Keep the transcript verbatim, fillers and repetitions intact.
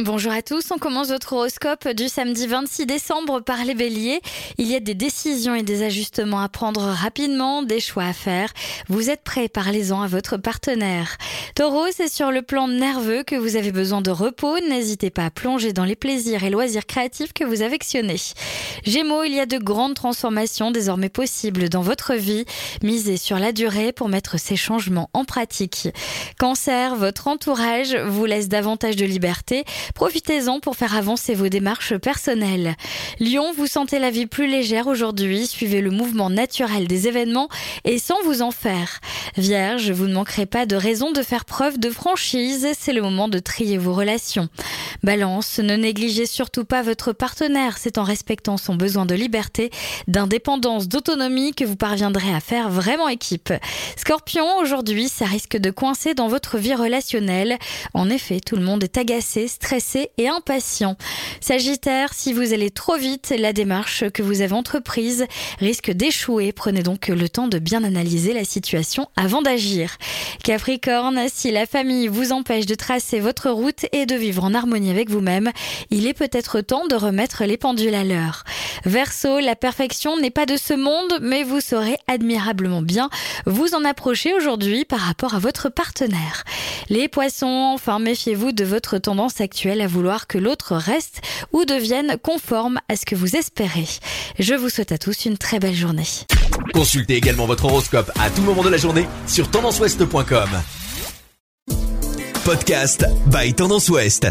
Bonjour à tous, on commence votre horoscope du samedi vingt-six décembre par les béliers. Il y a des décisions et des ajustements à prendre rapidement, des choix à faire. Vous êtes prêts, parlez-en à votre partenaire. Taureau, c'est sur le plan nerveux que vous avez besoin de repos. N'hésitez pas à plonger dans les plaisirs et loisirs créatifs que vous affectionnez. Gémeaux, il y a de grandes transformations désormais possibles dans votre vie. Misez sur la durée pour mettre ces changements en pratique. Cancer, votre entourage vous laisse davantage de liberté. Profitez-en pour faire avancer vos démarches personnelles. Lion, vous sentez la vie plus légère aujourd'hui. Suivez le mouvement naturel des événements et sans vous en faire. Vierge, vous ne manquerez pas de raison de faire preuve de franchise. C'est le moment de trier vos relations. Balance, ne négligez surtout pas votre partenaire. C'est en respectant son besoin de liberté, d'indépendance, d'autonomie que vous parviendrez à faire vraiment équipe. Scorpion, aujourd'hui, ça risque de coincer dans votre vie relationnelle. En effet, tout le monde est agacé, stressé et impatient. Sagittaire, si vous allez trop vite, la démarche que vous avez entreprise risque d'échouer. Prenez donc le temps de bien analyser la situation avant d'agir. Capricorne, si la famille vous empêche de tracer votre route et de vivre en harmonie avec vous-même, il est peut-être temps de remettre les pendules à l'heure. Verseau, la perfection n'est pas de ce monde, mais vous saurez admirablement bien vous en approcher aujourd'hui par rapport à votre partenaire. Les poissons, enfin méfiez-vous de votre tendance actuelle à vouloir que l'autre reste ou devienne conforme à ce que vous espérez. Je vous souhaite à tous une très belle journée. Consultez également votre horoscope à tout moment de la journée sur tendance ouest point com. Podcast by Tendance Ouest.